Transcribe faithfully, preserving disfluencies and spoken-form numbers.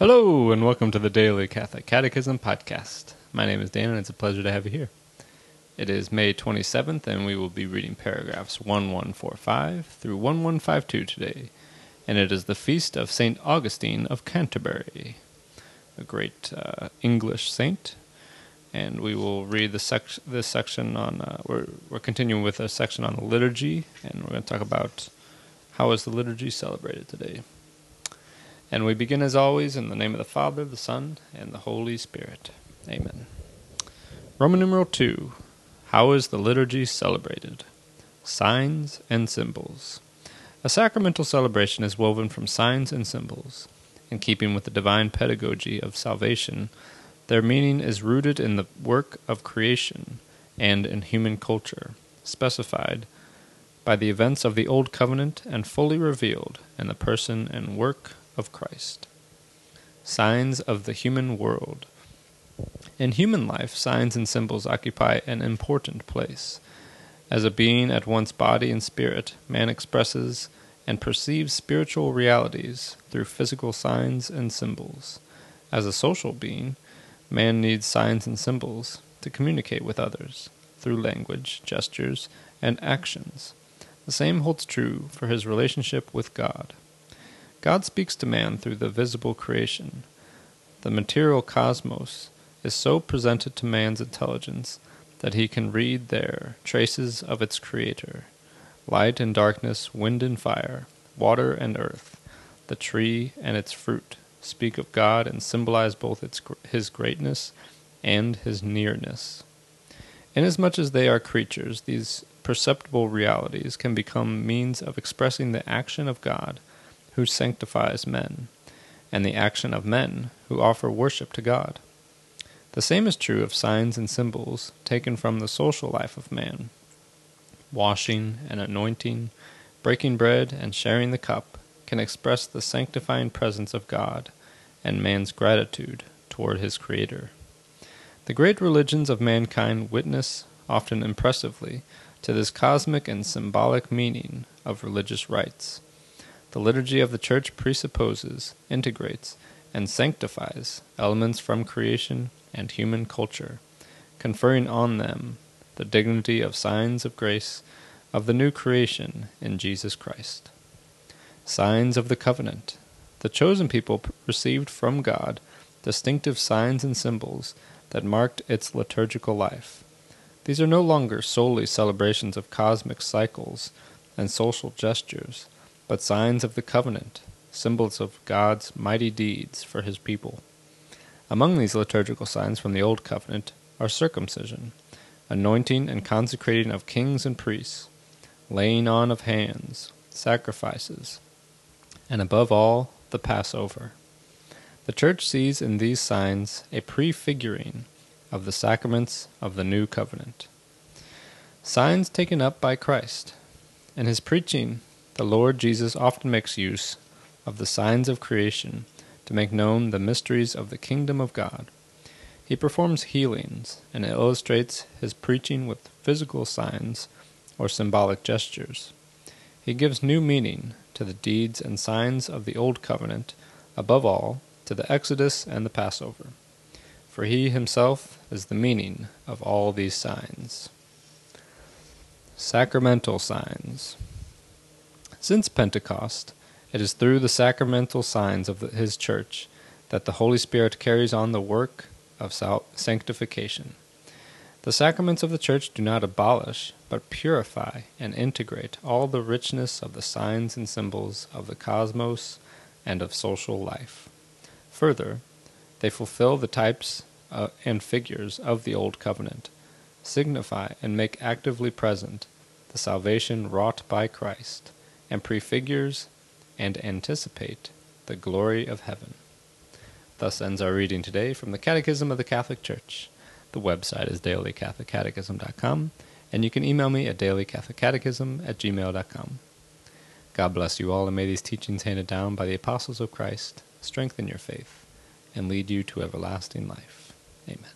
Hello, and welcome to the Daily Catholic Catechism Podcast. My name is Dan, and it's a pleasure to have you here. It is May twenty-seventh, and we will be reading paragraphs eleven forty-five through eleven fifty-two today, and it is the Feast of Saint Augustine of Canterbury, a great uh, English saint, and we will read the sec- this section on, uh, we're, we're continuing with a section on the liturgy, and we're going to talk about how is the liturgy celebrated today. And we begin, as always, in the name of the Father, the Son, and the Holy Spirit. Amen. Roman numeral two. How is the liturgy celebrated? Signs and symbols. A sacramental celebration is woven from signs and symbols. In keeping with the divine pedagogy of salvation, their meaning is rooted in the work of creation and in human culture, specified by the events of the Old Covenant and fully revealed in the person and work of Christ. Signs of the human world. In human life, signs and symbols occupy an important place. As a being at once body and spirit, man expresses and perceives spiritual realities through physical signs and symbols. As a social being, man needs signs and symbols to communicate with others through language, gestures, and actions. The same holds true for his relationship with God. God speaks to man through the visible creation. The material cosmos is so presented to man's intelligence that he can read there traces of its creator, light and darkness, wind and fire, water and earth, the tree and its fruit, speak of God and symbolize both its, his greatness and his nearness. Inasmuch as they are creatures, these perceptible realities can become means of expressing the action of God who sanctifies men, and the action of men who offer worship to God. The same is true of signs and symbols taken from the social life of man. Washing and anointing, breaking bread and sharing the cup can express the sanctifying presence of God and man's gratitude toward his Creator. The great religions of mankind witness, often impressively, to this cosmic and symbolic meaning of religious rites. The liturgy of the Church presupposes, integrates, and sanctifies elements from creation and human culture, conferring on them the dignity of signs of grace of the new creation in Jesus Christ. Signs of the Covenant. The chosen people received from God distinctive signs and symbols that marked its liturgical life. These are no longer solely celebrations of cosmic cycles and social gestures, but signs of the covenant, symbols of God's mighty deeds for his people. Among these liturgical signs from the Old Covenant are circumcision, anointing and consecrating of kings and priests, laying on of hands, sacrifices, and above all, the Passover. The Church sees in these signs a prefiguring of the sacraments of the New Covenant. Signs taken up by Christ. In his preaching, the Lord Jesus often makes use of the signs of creation to make known the mysteries of the kingdom of God. He performs healings and illustrates his preaching with physical signs or symbolic gestures. He gives new meaning to the deeds and signs of the Old Covenant, above all, to the Exodus and the Passover. For he himself is the meaning of all these signs. Sacramental signs. Since Pentecost, it is through the sacramental signs of the, his Church that the Holy Spirit carries on the work of sal- sanctification. The sacraments of the Church do not abolish, but purify and integrate all the richness of the signs and symbols of the cosmos and of social life. Further, they fulfill the types uh, and figures of the Old Covenant, signify and make actively present the salvation wrought by Christ, and prefigures and anticipate the glory of heaven. Thus ends our reading today from the Catechism of the Catholic Church. The website is daily catholic catechism dot com, and you can email me at daily catholic catechism at gmail dot com. God bless you all, and may these teachings handed down by the Apostles of Christ strengthen your faith and lead you to everlasting life. Amen.